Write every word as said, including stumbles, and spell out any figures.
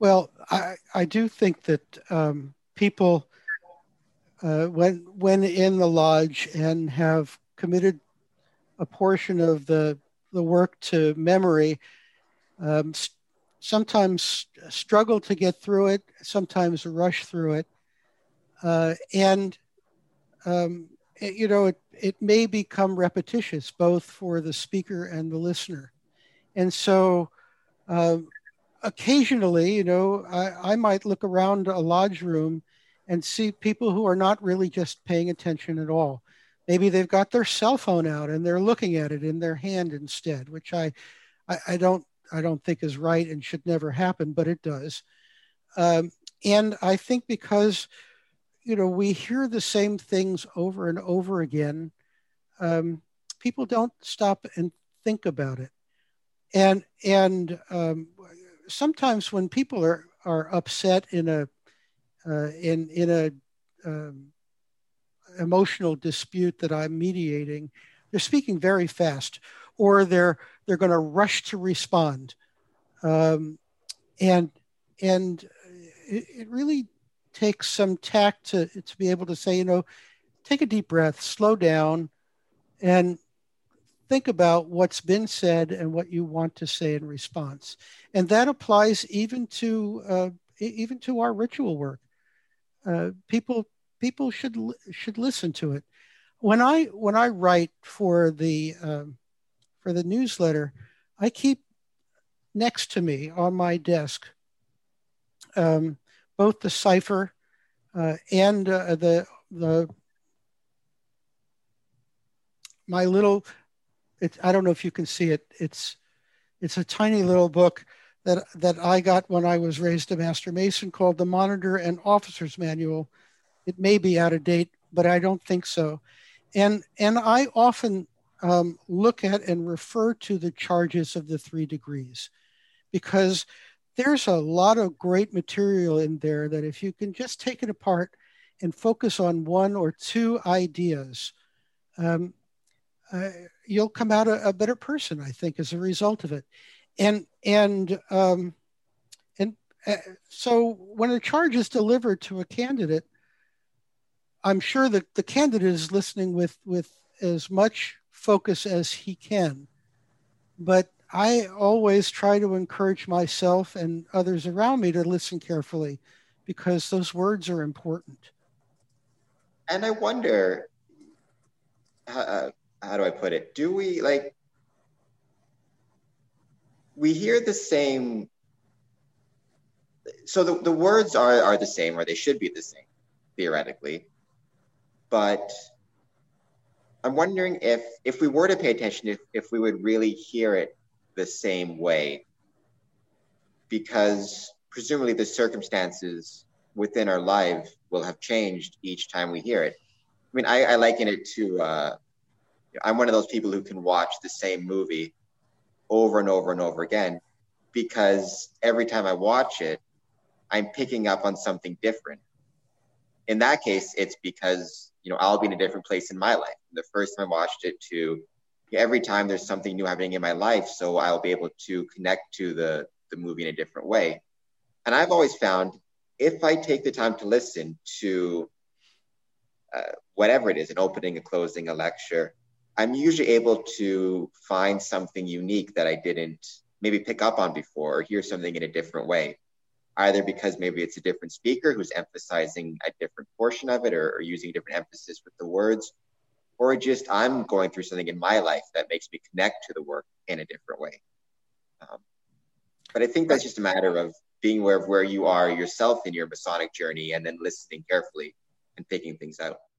Well, I, I do think that um, people, uh, when, when in the lodge and have committed a portion of the, the work to memory, um, st- sometimes struggle to get through it, sometimes rush through it. Uh, and, um, it, you know, it, it may become repetitious, both for the speaker and the listener. And so, um, occasionally, you know, I, I might look around a lodge room and see people who are not really just paying attention at all. Maybe they've got their cell phone out and they're looking at it in their hand instead, which I, I, I don't, I don't think is right and should never happen, but it does. Um, and I think because, you know, we hear the same things over and over again, um, people don't stop and think about it. And, and, um, sometimes when people are, are upset in a uh, in in a um, emotional dispute that I'm mediating, they're speaking very fast, or they're they're going to rush to respond, um, and and it, it really takes some tact to to be able to say, you know, take a deep breath, slow down, and think about what's been said and what you want to say in response. And that applies even to uh, even to our ritual work. Uh, people people should should listen to it. When I when I write for the um, for the newsletter, I keep next to me on my desk um, both the cipher uh, and uh, the the my little. It, I don't know if you can see it. It's it's a tiny little book that that I got when I was raised a Master Mason called the Monitor and Officer's Manual. It may be out of date, but I don't think so. And and I often um, look at and refer to the charges of the three degrees, because there's a lot of great material in there that if you can just take it apart and focus on one or two ideas, um, Uh, you'll come out a, a better person, I think, as a result of it. And and um, and uh, so when a charge is delivered to a candidate, I'm sure that the candidate is listening with, with as much focus as he can. But I always try to encourage myself and others around me to listen carefully, because those words are important. And I wonder, uh... how do I put it? Do we like, we hear the same, so the, the words are, are the same, or they should be the same, theoretically. But I'm wondering if, if we were to pay attention, if, if we would really hear it the same way, because presumably the circumstances within our life will have changed each time we hear it. I mean, I, I liken it to, uh, I'm one of those people who can watch the same movie over and over and over again, because every time I watch it, I'm picking up on something different. In that case, it's because, you know, I'll be in a different place in my life. The first time I watched it to every time there's something new happening in my life, so I'll be able to connect to the, the movie in a different way. And I've always found if I take the time to listen to uh, whatever it is, an opening, a closing, a lecture, I'm usually able to find something unique that I didn't maybe pick up on before, or hear something in a different way, either because maybe it's a different speaker who's emphasizing a different portion of it, or, or using a different emphasis with the words, or just I'm going through something in my life that makes me connect to the work in a different way. Um, but I think that's just a matter of being aware of where you are yourself in your Masonic journey, and then listening carefully and picking things out.